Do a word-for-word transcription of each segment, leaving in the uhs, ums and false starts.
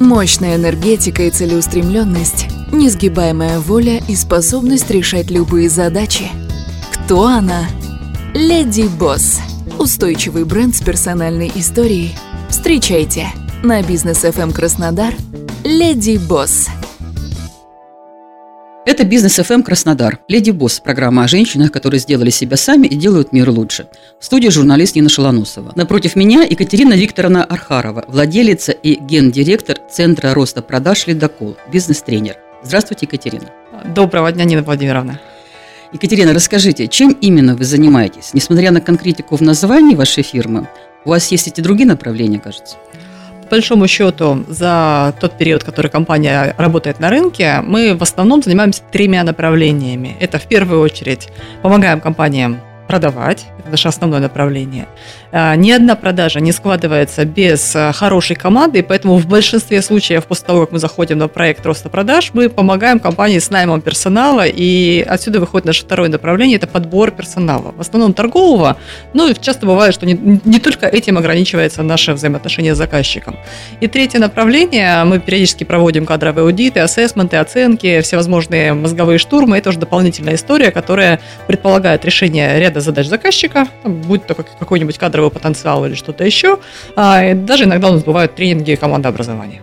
Мощная энергетика и целеустремленность, несгибаемая воля и способность решать любые задачи. Кто она? Леди Босс. Устойчивый бренд с персональной историей. Встречайте на Бизнес ФМ Краснодар Леди Босс. Это «Бизнес ФМ Краснодар». «Леди Босс» – программа о женщинах, которые сделали себя сами и делают мир лучше. В студии журналист Нина Шалоносова. Напротив меня Екатерина Викторовна Архарова, владелица и гендиректор Центра роста продаж «Ледокол», бизнес-тренер. Здравствуйте, Екатерина. Доброго дня, Нина Владимировна. Екатерина, расскажите, чем именно вы занимаетесь? Несмотря на конкретику в названии вашей фирмы, у вас есть эти другие направления, кажется? По большому счету, за тот период, который компания работает на рынке, мы в основном занимаемся тремя направлениями. Это в первую очередь помогаем компаниям продавать, это наше основное направление. Ни одна продажа не складывается без хорошей команды, и поэтому в большинстве случаев после того, как мы заходим на проект роста продаж, мы помогаем компании с наймом персонала, и отсюда выходит наше второе направление – это подбор персонала, в основном торгового, но часто бывает, что не, не только этим ограничивается наше взаимоотношение с заказчиком. И третье направление – мы периодически проводим кадровые аудиты, ассессменты, оценки, всевозможные мозговые штурмы, это уже дополнительная история, которая предполагает решение ряда задач заказчика, будь то какой-нибудь кадровый потенциал или что-то еще. А даже иногда у нас бывают тренинги командообразования.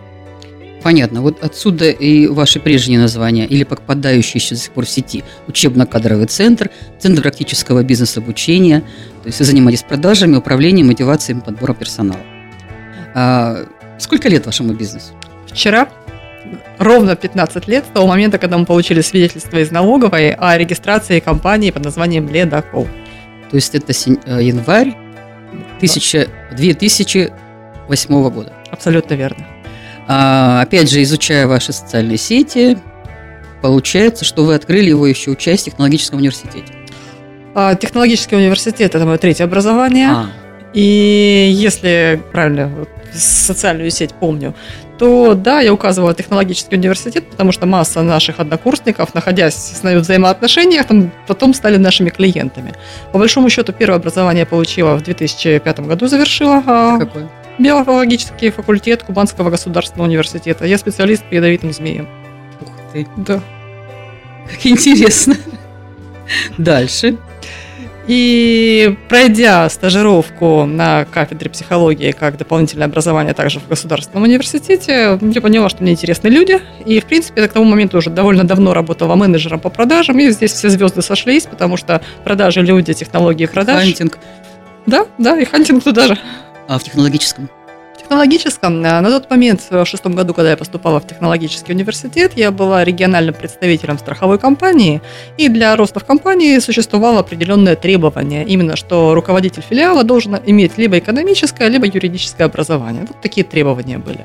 Понятно. Вот отсюда и ваши прежние названия, или попадающие еще до сих пор в сети. Учебно-кадровый центр, центр практического бизнес-обучения. То есть вы занимаетесь продажами, управлением, мотивацией, подбором персонала. А сколько лет вашему бизнесу? Вчера. Ровно пятнадцать лет с того момента, когда мы получили свидетельство из налоговой о регистрации компании под названием «Ледокол». То есть это январь две тысячи восьмого года. Абсолютно верно. А, опять же, изучая ваши социальные сети, получается, что вы открыли его еще учась в технологическом университете. А, технологический университет – это мое третье образование. А. И если правильно социальную сеть помню, то да, я указывала технологический университет, потому что масса наших однокурсников, находясь с нами в взаимоотношениях, там, потом стали нашими клиентами. По большому счету, первое образование я получила в две тысячи пятом году, завершила. Какой? Биологический факультет Кубанского государственного университета. Я специалист по ядовитым змеям. Ух ты. Да. Как интересно. Дальше. И пройдя стажировку на кафедре психологии как дополнительное образование также в Государственном университете, я поняла, что мне интересны люди. И, в принципе, я к тому моменту уже довольно давно работала менеджером по продажам. И здесь все звезды сошлись, потому что продажи, люди, технологии продаж. Хантинг. Да, да, и хантинг туда же. А в технологическом? В технологическом. На тот момент, в шестом году, когда я поступала в технологический университет, я была региональным представителем страховой компании, и для роста в компании существовало определенное требование, именно что руководитель филиала должен иметь либо экономическое, либо юридическое образование. Вот такие требования были.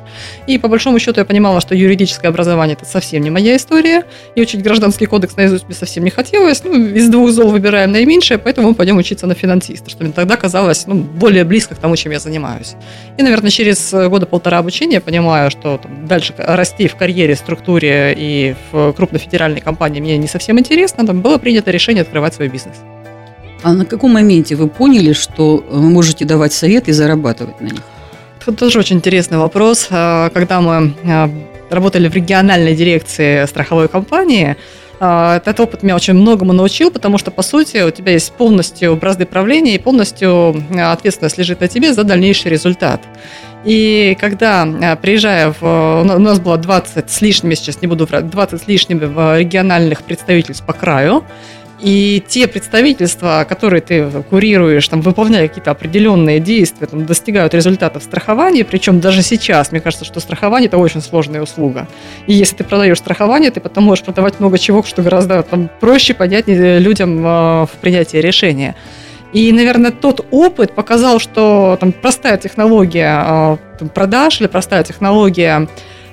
И по большому счету я понимала, что юридическое образование – это совсем не моя история, и учить гражданский кодекс наизусть мне совсем не хотелось. Ну, из двух зол выбираем наименьшее, поэтому мы пойдем учиться на финансиста, что мне тогда казалось ну, более близко к тому, чем я занимаюсь. И, наверное, через Через года полтора обучения я понимаю, что там, дальше расти в карьере, структуре и в крупной федеральной компании мне не совсем интересно. Там было принято решение открывать свой бизнес. А на каком моменте вы поняли, что вы можете давать совет и зарабатывать на них? Это тоже очень интересный вопрос. Когда мы работали в региональной дирекции страховой компании, этот опыт меня очень многому научил, потому что, по сути, у тебя есть полностью бразды правления и полностью ответственность лежит на тебе за дальнейший результат. И когда, приезжая, в, у нас было двадцать с лишним, я сейчас не буду врать, двадцать с лишним региональных представительств по краю, и те представительства, которые ты курируешь, там, выполняя какие-то определенные действия, там, достигают результатов страхования, причем даже сейчас, мне кажется, что страхование – это очень сложная услуга. И если ты продаешь страхование, ты потом можешь продавать много чего, что гораздо там, проще, понятнее людям в принятии решения. И, наверное, тот опыт показал, что там, простая технология там, продаж или простая технология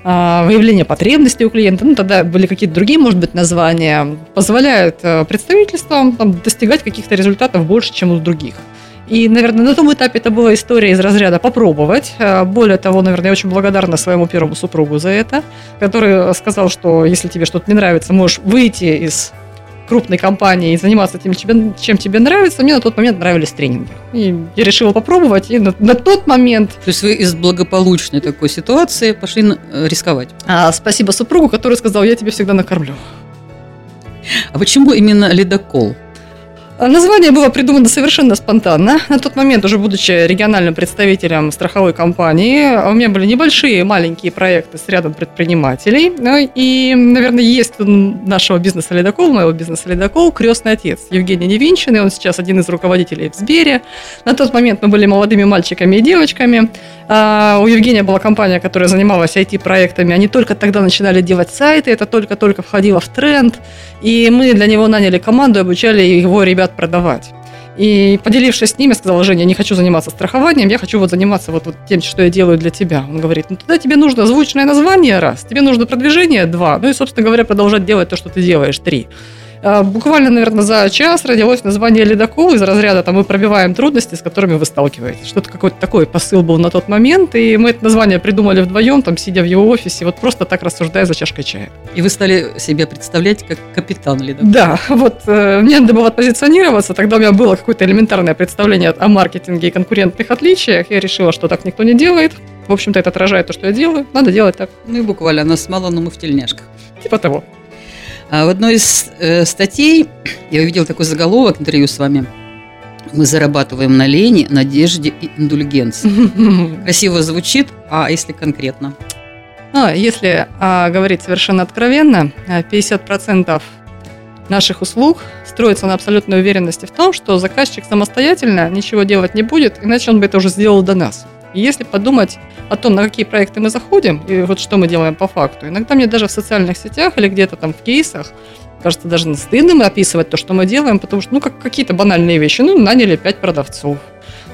выявление потребностей у клиента, ну тогда были какие-то другие, может быть, названия, позволяют представительствам там, достигать каких-то результатов больше, чем у других. И, наверное, на том этапе это была история из разряда «попробовать». Более того, наверное, я очень благодарна своему первому супругу за это, который сказал, что если тебе что-то не нравится, можешь выйти из крупной компании и заниматься тем, чем тебе нравится. Мне на тот момент нравились тренинги. И я решила попробовать, и на, на тот момент... То есть вы из благополучной такой ситуации пошли на, рисковать? А, спасибо супругу, который сказал, я тебя всегда накормлю. А почему именно «Ледокол»? Название было придумано совершенно спонтанно. На тот момент, уже будучи региональным представителем страховой компании, у меня были небольшие, маленькие проекты с рядом предпринимателей. И, наверное, есть нашего бизнеса «Ледокол», моего бизнеса «Ледокол», крестный отец Евгений Невинчин, и он сейчас один из руководителей в Сбере. На тот момент мы были молодыми мальчиками и девочками. У Евгения была компания, которая занималась ай ти-проектами. Они только тогда начинали делать сайты, это только-только входило в тренд. И мы для него наняли команду, обучали его ребят продавать. И, поделившись с ними, сказала: Женя, я не хочу заниматься страхованием, я хочу вот заниматься вот, вот тем, что я делаю для тебя. Он говорит, ну тогда тебе нужно звучное название, раз, тебе нужно продвижение, два, ну и, собственно говоря, продолжать делать то, что ты делаешь, три. Буквально, наверное, за час родилось название «Ледокол» из разряда там, «Мы пробиваем трудности, с которыми вы сталкиваетесь». Что-то какой-то такой посыл был на тот момент, и мы это название придумали вдвоем, там, сидя в его офисе, вот просто так рассуждая за чашкой чая. И вы стали себя представлять как капитан «Ледокола». Да, вот э, мне надо было отпозиционироваться, тогда у меня было какое-то элементарное представление о маркетинге и конкурентных отличиях, я решила, что так никто не делает. В общем-то, это отражает то, что я делаю, надо делать так. Ну и буквально, нас мало, но мы в тельняшках. Типа того. В одной из э, статей я увидела такой заголовок, интервью с вами. Мы зарабатываем на лени, надежде и индульгенции. Красиво звучит, а если конкретно? А, если а, говорить совершенно откровенно, пятьдесят процентов наших услуг строится на абсолютной уверенности в том, что заказчик самостоятельно ничего делать не будет, иначе он бы это уже сделал до нас. И если подумать о том, на какие проекты мы заходим, и вот что мы делаем по факту, иногда мне даже в социальных сетях или где-то там в кейсах, кажется, даже стыдно описывать то, что мы делаем, потому что, ну, как какие-то банальные вещи. Ну, наняли пять продавцов,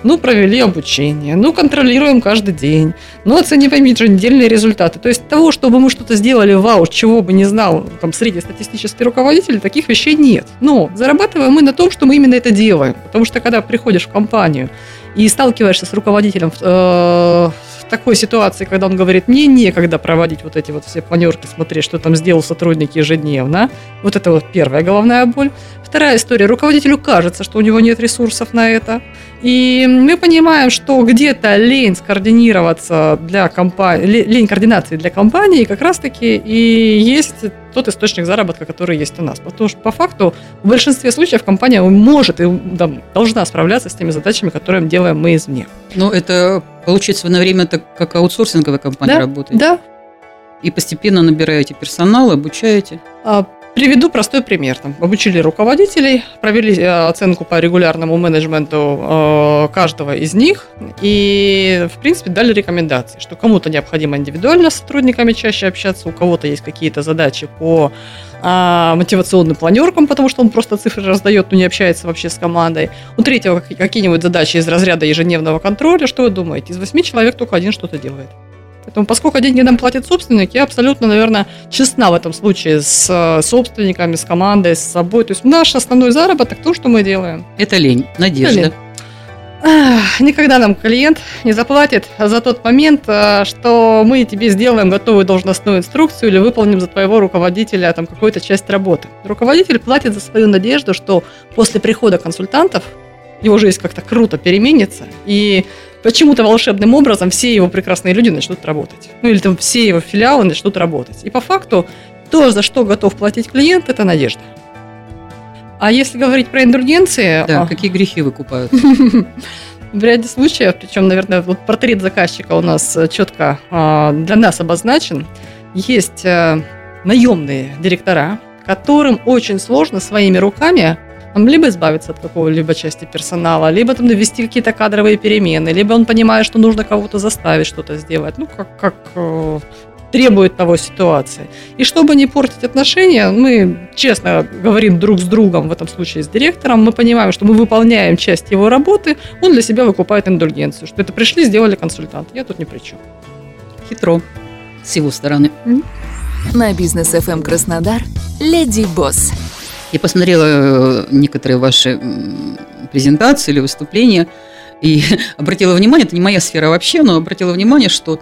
ну, провели обучение, ну, контролируем каждый день, ну, оцениваем еженедельные результаты. То есть того, чтобы мы что-то сделали, вау, чего бы не знал там среднестатистический руководитель, таких вещей нет. Но зарабатываем мы на том, что мы именно это делаем, потому что когда приходишь в компанию, и сталкиваешься с руководителем э, в такой ситуации, когда он говорит, мне некогда проводить вот эти вот все планерки, смотреть, что там сделал сотрудник ежедневно. Вот это вот первая головная боль. Вторая история. Руководителю кажется, что у него нет ресурсов на это. И мы понимаем, что где-то лень скоординироваться для компании, лень координации для компании как раз-таки и есть тот источник заработка, который есть у нас. Потому что по факту в большинстве случаев компания может и да, должна справляться с теми задачами, которые делаем мы извне. Ну, это получается вы на время так, как аутсорсинговая компания да, работает? Да. И постепенно набираете персонал, обучаете? А, приведу простой пример. Там, обучили руководителей, провели оценку по регулярному менеджменту э, каждого из них и, в принципе, дали рекомендации, что кому-то необходимо индивидуально с сотрудниками чаще общаться, у кого-то есть какие-то задачи по э, мотивационным планеркам, потому что он просто цифры раздает, но не общается вообще с командой. У третьего какие-нибудь задачи из разряда ежедневного контроля. Что вы думаете? Из восьми человек только один что-то делает. Поэтому, поскольку деньги нам платит собственник, я абсолютно, наверное, честна в этом случае с собственниками, с командой, с собой. То есть наш основной заработок – то, что мы делаем. Это лень, надежда. Это лень. Ах, никогда нам клиент не заплатит за тот момент, что мы тебе сделаем готовую должностную инструкцию или выполним за твоего руководителя там, какую-то часть работы. Руководитель платит за свою надежду, что после прихода консультантов его жизнь как-то круто переменится, и почему-то волшебным образом все его прекрасные люди начнут работать. Ну или там все его филиалы начнут работать. И по факту то, за что готов платить клиент, это надежда. А если говорить про индульгенции... Да, а... какие грехи выкупают? В ряде случаев, причем, наверное, вот портрет заказчика у нас четко для нас обозначен. Есть наемные директора, которым очень сложно своими руками... либо избавиться от какого-либо части персонала, либо там навести какие-то кадровые перемены, либо он понимает, что нужно кого-то заставить что-то сделать, ну, как, как э, требует того ситуации. И чтобы не портить отношения, мы честно говорим друг с другом, в этом случае с директором, мы понимаем, что мы выполняем часть его работы, он для себя выкупает индульгенцию, что это пришли, сделали консультант, я тут ни при чем. Хитро. с его стороны. На Бизнес ФМ Краснодар «Леди Босс». Я посмотрела некоторые ваши презентации или выступления и обратила внимание, это не моя сфера вообще, но обратила внимание, что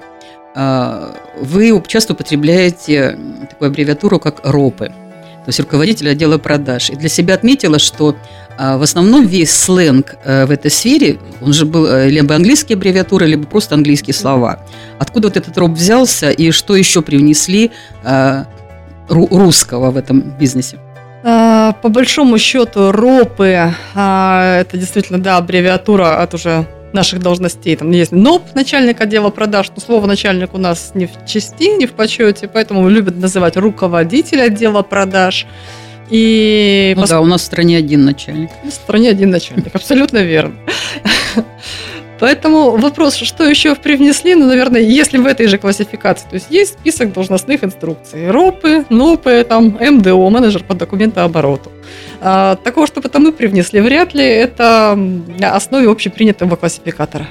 вы часто употребляете такую аббревиатуру, как РОПы, то есть руководитель отдела продаж. И для себя отметила, что в основном весь сленг в этой сфере, он же был либо английские аббревиатуры, либо просто английские слова. Откуда вот этот РОП взялся и что еще привнесли русского в этом бизнесе? По большому счету ропы, это действительно, да, аббревиатура от уже наших должностей. Там есть НОП, начальник отдела продаж, но слово начальник у нас не в чести, не в почете, поэтому любят называть руководитель отдела продаж. И ну пос... да, у нас в стране один начальник. В стране один начальник, абсолютно верно. Поэтому вопрос, что еще привнесли, ну, наверное, если в этой же классификации, то есть есть список должностных инструкций, ропы, нопы, там, МДО, менеджер по документообороту. А, такого, чтобы там мы привнесли, вряд ли, это на основе общепринятого классификатора.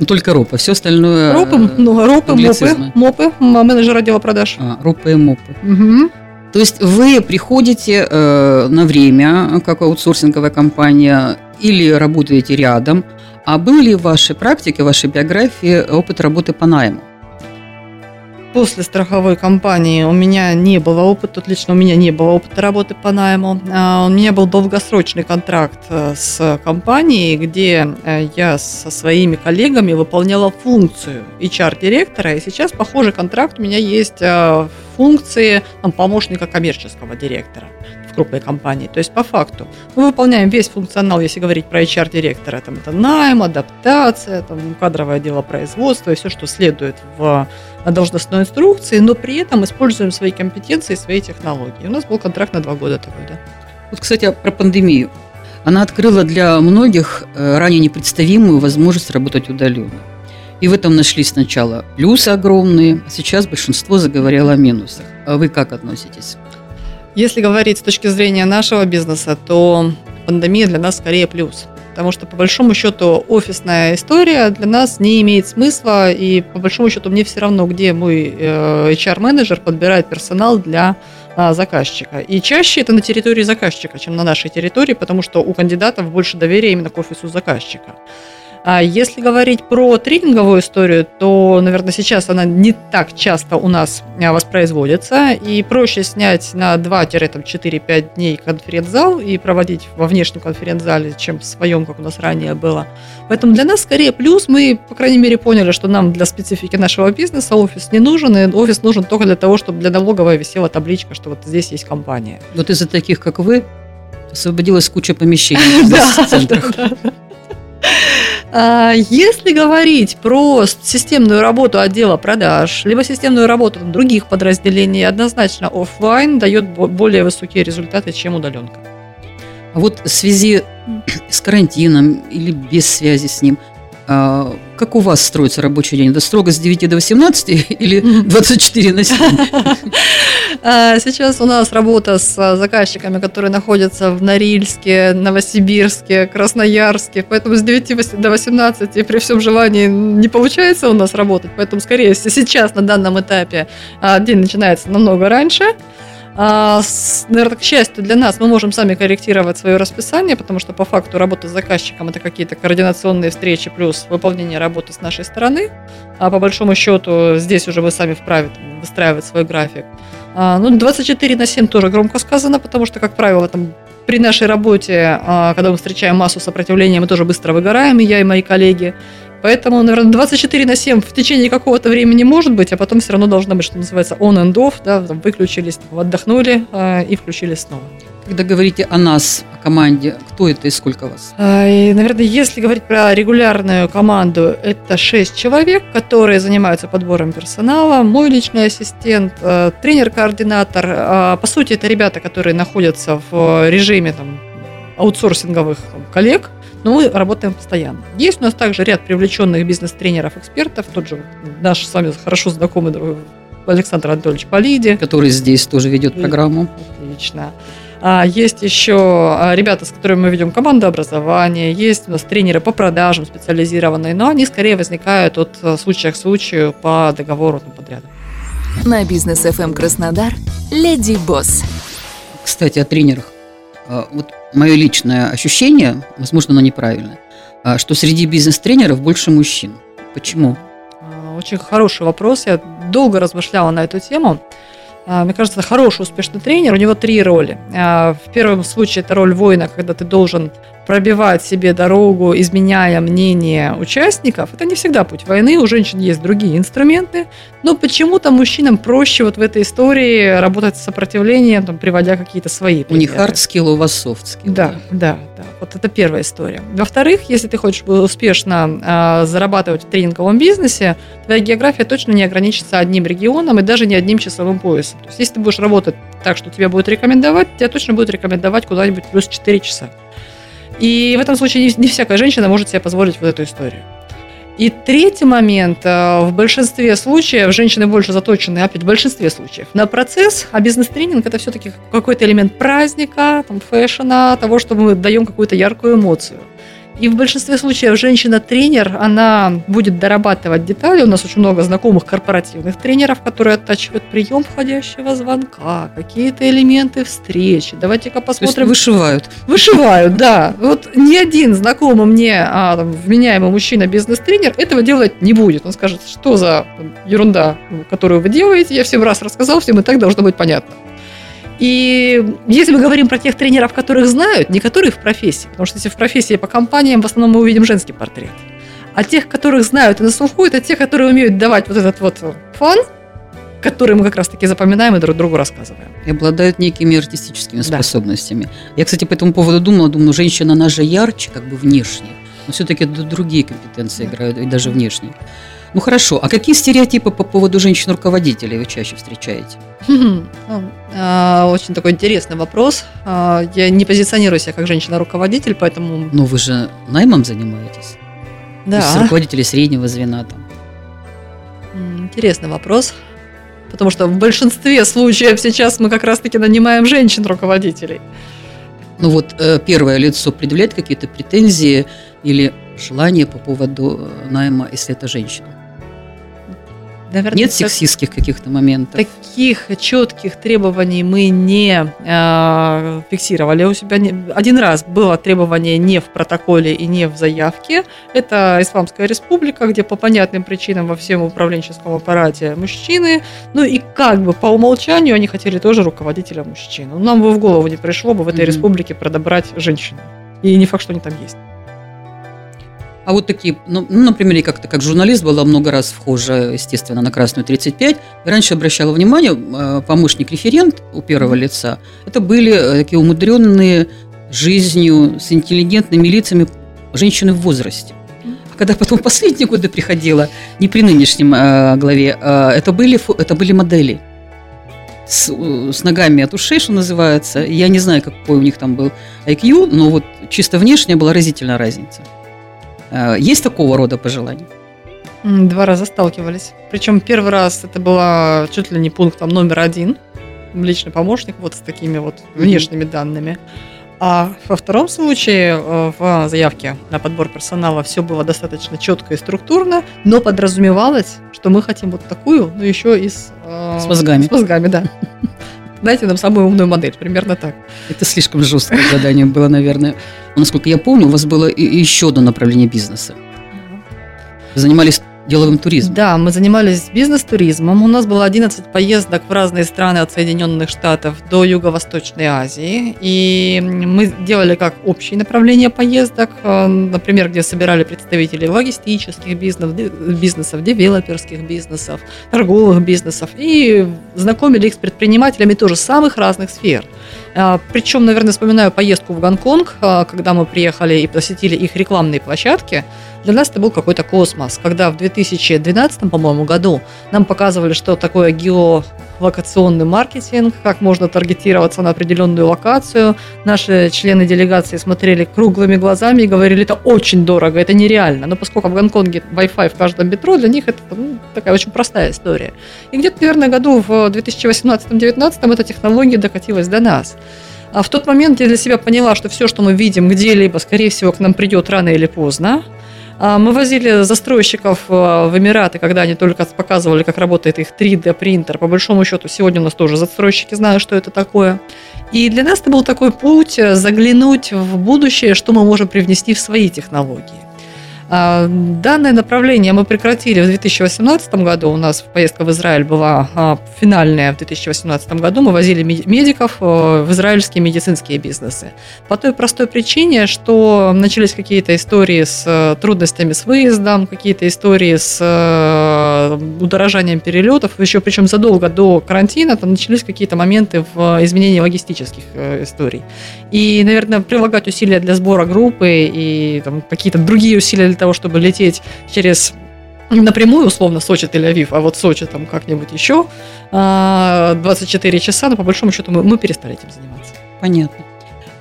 Ну, только ропы, все остальное... Ропы, ну, ропы, мопы, мопы, менеджер отдела продаж. А, ропы и мопы. Угу. То есть вы приходите э, на время, как аутсорсинговая компания, или работаете рядом. А был ли в вашей практике, в вашей биографии опыт работы по найму? После страховой компании у меня не было опыта, тут лично у меня не было опыта работы по найму. У меня был долгосрочный контракт с компанией, где я со своими коллегами выполняла функцию эйч ар-директора, и сейчас похожий контракт у меня есть в функции там, помощника коммерческого директора в крупной компании. То есть по факту мы выполняем весь функционал, если говорить про эйч ар-директора, там, это найм, адаптация, там, кадровое дело производства и все, что следует в должностной инструкции, но при этом используем свои компетенции, свои технологии. У нас был контракт на два года такой, да. Вот, кстати, про пандемию. Она открыла для многих ранее непредставимую возможность работать удаленно. И в этом нашли сначала плюсы огромные, а сейчас большинство заговорило о минусах. А вы как относитесь? Если говорить с точки зрения нашего бизнеса, то пандемия для нас скорее плюс. Потому что, по большому счету, офисная история для нас не имеет смысла. И, по большому счету, мне все равно, где мой эйч ар-менеджер подбирает персонал для заказчика. И чаще это на территории заказчика, чем на нашей территории, потому что у кандидатов больше доверия именно к офису заказчика. А если говорить про тренинговую историю, то, наверное, сейчас она не так часто у нас воспроизводится, и проще снять на два-четыре-пять дней конференц-зал и проводить во внешнем конференц-зале, чем в своем, как у нас ранее было. Поэтому для нас скорее плюс, мы, по крайней мере, поняли, что нам для специфики нашего бизнеса офис не нужен, и офис нужен только для того, чтобы для налоговой висела табличка, что вот здесь есть компания. Вот из-за таких, как вы, освободилась куча помещений в центрах. Если говорить про системную работу отдела продаж, либо системную работу других подразделений, однозначно офлайн дает более высокие результаты, чем удаленка. А вот в связи с карантином или без связи с ним, как у вас строится рабочий день? Это строго с девяти до восемнадцати или двадцать четыре на семь? Сейчас у нас работа с заказчиками, которые находятся в Норильске, Новосибирске, Красноярске, поэтому с девяти до восемнадцати при всем желании не получается у нас работать, поэтому скорее сейчас на данном этапе день начинается намного раньше. Наверное, к счастью для нас, мы можем сами корректировать свое расписание, потому что по факту работа с заказчиком – это какие-то координационные встречи плюс выполнение работы с нашей стороны. А по большому счету здесь уже вы сами вправе выстраивать свой график. Ну, двадцать четыре на семь тоже громко сказано, потому что, как правило, там, при нашей работе, когда мы встречаем массу сопротивления, мы тоже быстро выгораем, и я, и мои коллеги. Поэтому, наверное, двадцать четыре на семь в течение какого-то времени может быть, а потом все равно должно быть, что называется, on and off, да, выключились, отдохнули э, и включились снова. Когда говорите о нас, о команде, кто это и сколько вас? И, наверное, если говорить про регулярную команду, это шесть человек, которые занимаются подбором персонала, мой личный ассистент, тренер-координатор. По сути, это ребята, которые находятся в режиме там, аутсорсинговых там, коллег, но мы работаем постоянно. Есть у нас также ряд привлеченных бизнес-тренеров, экспертов, тот же наш с вами хорошо знакомый Александр Анатольевич Полиди. Который здесь тоже ведет программу. Отлично. Есть еще ребята, с которыми мы ведем команду образования, есть у нас тренеры по продажам специализированные, но они скорее возникают от случая к случаю по договору подряда. На Бизнес ФМ Краснодар «Леди Босс». Кстати, о тренерах. Вот мое личное ощущение, возможно, оно неправильное, что среди бизнес-тренеров больше мужчин. Почему? Очень хороший вопрос. Я долго размышляла на эту тему. Мне кажется, хороший, успешный тренер, у него три роли. В первом случае это роль воина, когда ты должен пробивать себе дорогу, изменяя мнение участников. Это не всегда путь войны, у женщин есть другие инструменты. Но почему-то мужчинам проще вот в этой истории работать с сопротивлением, там, приводя какие-то свои примеры. У них хардскилл, у вас софтскилл. Да, да, да. Вот это первая история. Во-вторых, если ты хочешь успешно э, зарабатывать в тренинговом бизнесе, твоя география точно не ограничится одним регионом и даже не одним часовым поясом. То есть, если ты будешь работать так, что тебя будут рекомендовать, тебя точно будут рекомендовать куда-нибудь плюс четыре часа. И в этом случае не, не всякая женщина может себе позволить вот эту историю. И третий момент. В большинстве случаев женщины больше заточены, опять в большинстве случаев, на процесс, а бизнес-тренинг – это все-таки какой-то элемент праздника, там, фэшена, того, что мы даем какую-то яркую эмоцию. И в большинстве случаев женщина-тренер, она будет дорабатывать детали. У нас очень много знакомых корпоративных тренеров, которые оттачивают прием входящего звонка, какие-то элементы встречи. Давайте-ка посмотрим. Вышивают. Вышивают, да. Вот ни один знакомый мне а, там, вменяемый мужчина-бизнес-тренер этого делать не будет. Он скажет, что за ерунда, которую вы делаете. Я всем раз рассказал, всем и так должно быть понятно. И если мы говорим про тех тренеров, которых знают, не которых в профессии, потому что если в профессии по компаниям, в основном мы увидим женский портрет, а тех, которых знают и нас уходят, а те, которые умеют давать вот этот вот фан, которые мы как раз-таки запоминаем и друг другу рассказываем. И обладают некими артистическими способностями. Да. Я, кстати, по этому поводу думала, думаю, женщина, она же ярче как бы внешне, но все-таки другие компетенции играют, и даже внешне. Ну хорошо, а какие стереотипы по поводу женщин-руководителей вы чаще встречаете? Очень такой интересный вопрос. Я не позиционирую себя как женщина-руководитель, поэтому... Но вы же наймом занимаетесь? Да. То есть руководители среднего звена там. Интересный вопрос. Потому что в большинстве случаев сейчас мы как раз-таки нанимаем женщин-руководителей. Ну вот первое лицо предъявляет какие-то претензии или желание по поводу найма, если это женщина? Наверное, нет сексистских каких-то моментов? Таких четких требований мы не э, фиксировали у себя. Один раз было требование не в протоколе и не в заявке. Это Исламская республика, где по понятным причинам во всем управленческом аппарате мужчины. Ну и как бы по умолчанию они хотели тоже руководителя мужчину. Нам бы в голову не пришло бы в этой mm-hmm. республике продобрать женщину. И не факт, что они там есть. А вот такие, ну, например, я как-то как журналист была много раз вхожа, естественно, на Красную тридцать пять. И раньше обращала внимание, помощник-референт у первого лица, это были такие умудренные жизнью с интеллигентными лицами женщины в возрасте. А когда потом последние годы приходила, не при нынешнем главе, это были, это были модели. С, с ногами от ушей, что называется. Я не знаю, какой у них там был ай кью, но вот чисто внешне была разительная разница. Есть такого рода пожелания? Два раза сталкивались. Причем первый раз это было чуть ли не пунктом номер один. Личный помощник вот с такими вот внешними mm-hmm. данными. А во втором случае в заявке на подбор персонала все было достаточно четко и структурно, но подразумевалось, что мы хотим вот такую, но еще и с, э, с мозгами. С мозгами, да. Дайте нам самую умную модель, примерно так. Это слишком жесткое задание было, наверное. Насколько я помню, у вас было еще одно направление бизнеса. Вы занимались деловым туризмом. Да, мы занимались бизнес-туризмом. У нас было одиннадцать поездок в разные страны от Соединенных Штатов до Юго-Восточной Азии. И мы делали как общие направления поездок, например, где собирали представителей логистических бизнесов, бизнесов, девелоперских бизнесов, торговых бизнесов. И знакомили их с предпринимателями тоже самых разных сфер. Причем, наверное, вспоминаю поездку в Гонконг, когда мы приехали и посетили их рекламные площадки. Для нас это был какой-то космос, когда в две тысячи двенадцатом, по-моему, году нам показывали, что такое геолокационный маркетинг, как можно таргетироваться на определенную локацию. Наши члены делегации смотрели круглыми глазами и говорили, это очень дорого, это нереально. Но поскольку в Гонконге Wi-Fi в каждом метро, для них это ну, такая очень простая история. И где-то, наверное, году в две тысячи восемнадцатом-девятнадцатом эта технология докатилась до нас. А в тот момент я для себя поняла, что все, что мы видим где-либо, скорее всего, к нам придет рано или поздно. Мы возили застройщиков в Эмираты, когда они только показывали, как работает их три дэ принтер. По большому счету, сегодня у нас тоже застройщики знают, что это такое. И для нас это был такой путь заглянуть в будущее, что мы можем привнести в свои технологии. Данное направление мы прекратили в две тысячи восемнадцатом году. У нас поездка в Израиль была финальная в две тысячи восемнадцатом году. Мы возили медиков в израильские медицинские бизнесы. По той простой причине, что начались какие-то истории с трудностями с выездом, какие-то истории с удорожанием перелетов. Еще причем задолго до карантина там начались какие-то моменты в изменении логистических историй. И, наверное, прилагать усилия для сбора группы и там, какие-то другие усилия для того, чтобы лететь через напрямую, условно, Сочи, Тель-Авив, а вот Сочи там как-нибудь еще двадцать четыре часа, но по большому счету мы, мы перестали этим заниматься. Понятно.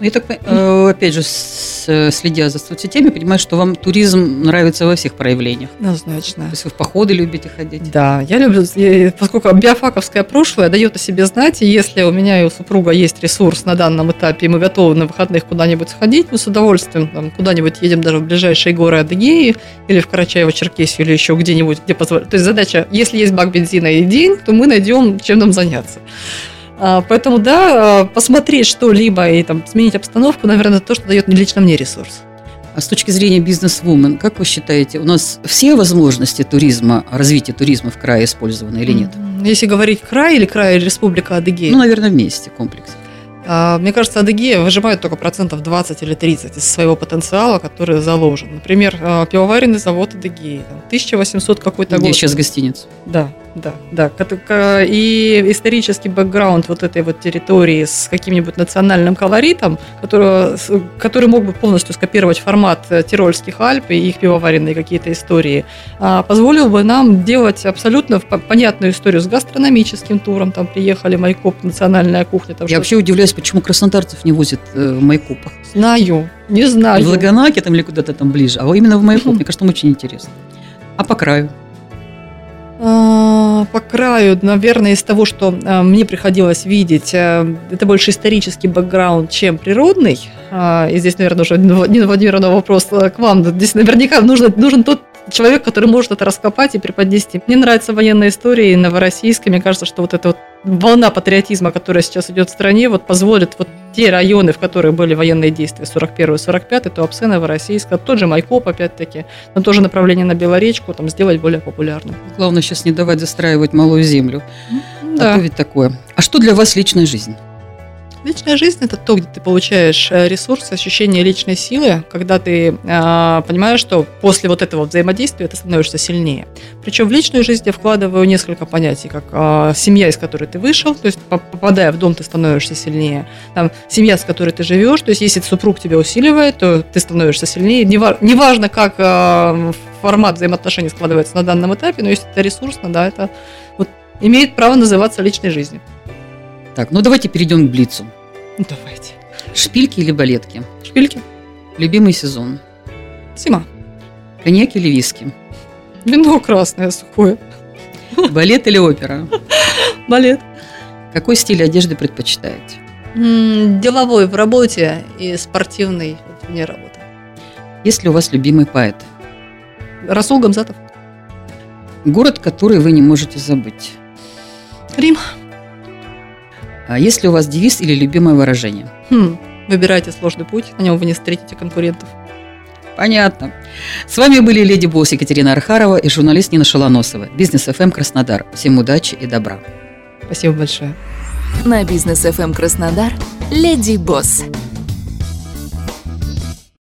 Я так, опять же, следя за соцсетями, понимаю, что вам туризм нравится во всех проявлениях. Однозначно. То есть вы в походы любите ходить? Да, я люблю, поскольку биофаковское прошлое дает о себе знать, и если у меня и у супруга есть ресурс на данном этапе, и мы готовы на выходных куда-нибудь сходить, мы с удовольствием там, куда-нибудь едем даже в ближайшие горы Адыгеи, или в Карачаево-Черкесию, или еще где-нибудь, где позволяет. То есть задача, если есть бак бензина и день, то мы найдем, чем нам заняться. Поэтому, да, посмотреть что-либо и там, сменить обстановку, наверное, то, что дает лично мне ресурс. А с точки зрения бизнес-вумен, как вы считаете, у нас все возможности туризма, развития туризма в крае использованы или нет? Если говорить край или край, или республика Адыгея? Ну, наверное, вместе, комплекс. Мне кажется, Адыгея выжимает только процентов двадцать или тридцать из своего потенциала, который заложен. Например, пивоваренный завод Адыгеи, тысяча восемьсот какой-то год. Где сейчас гостиница. Да, да, да. И исторический бэкграунд вот этой вот территории с каким-нибудь национальным колоритом, который, который мог бы полностью скопировать формат Тирольских Альп и их пивоваренные какие-то истории, позволил бы нам делать абсолютно понятную историю с гастрономическим туром. Там приехали Майкоп, национальная кухня. Там Я что-то... вообще удивляюсь, почему краснодарцев не возят в Майкопах? Знаю, не знаю. В Лаганаке там или куда-то там ближе, а именно в Майкоп, мне кажется, там очень интересно. А по краю? По краю, наверное, из того, что мне приходилось видеть, это больше исторический бэкграунд, чем природный. И здесь, наверное, уже Нина Владимировна вопрос к вам. Здесь наверняка нужен, нужен тот человек, который может это раскопать и преподнести. Мне нравится военная история и Новороссийска. Мне кажется, что вот эта вот волна патриотизма, которая сейчас идет в стране, вот позволит вот те районы, в которых были военные действия сорок первый сорок пятый, Туапсе, Новороссийска, тот же Майкоп, опять-таки, там тоже направление на Белоречку, там сделать более популярным. Главное сейчас не давать застраивать малую землю. Да. А то ведь такое. А что для вас личная жизнь? Личная жизнь – это то, где ты получаешь ресурсы, ощущение личной силы, когда ты э, понимаешь, что после вот этого взаимодействия ты становишься сильнее. Причем в личную жизнь я вкладываю несколько понятий, как э, семья, из которой ты вышел, то есть попадая в дом, ты становишься сильнее. Там, семья, с которой ты живешь, то есть если супруг тебя усиливает, то ты становишься сильнее. Неважно, как э, формат взаимоотношений складывается на данном этапе, но если это ресурсно, да, это вот, имеет право называться личной жизнью. Так, ну давайте перейдем к блицу. Давайте. Шпильки или балетки? Шпильки. Любимый сезон? Зима. Коньяк или виски? Вино красное, сухое. Балет или опера? Балет. Какой стиль одежды предпочитаете? М-м, деловой в работе и спортивный вне работы. Есть ли у вас любимый поэт? Расул Гамзатов. Город, который вы не можете забыть? Рим. А есть ли у вас девиз или любимое выражение? Хм, выбирайте сложный путь, на нем вы не встретите конкурентов. Понятно. С вами были Леди Босс Екатерина Архарова и журналист Нина Шалоносова. Бизнес ФМ Краснодар. Всем удачи и добра. Спасибо большое. На Бизнес ФМ Краснодар Леди Босс.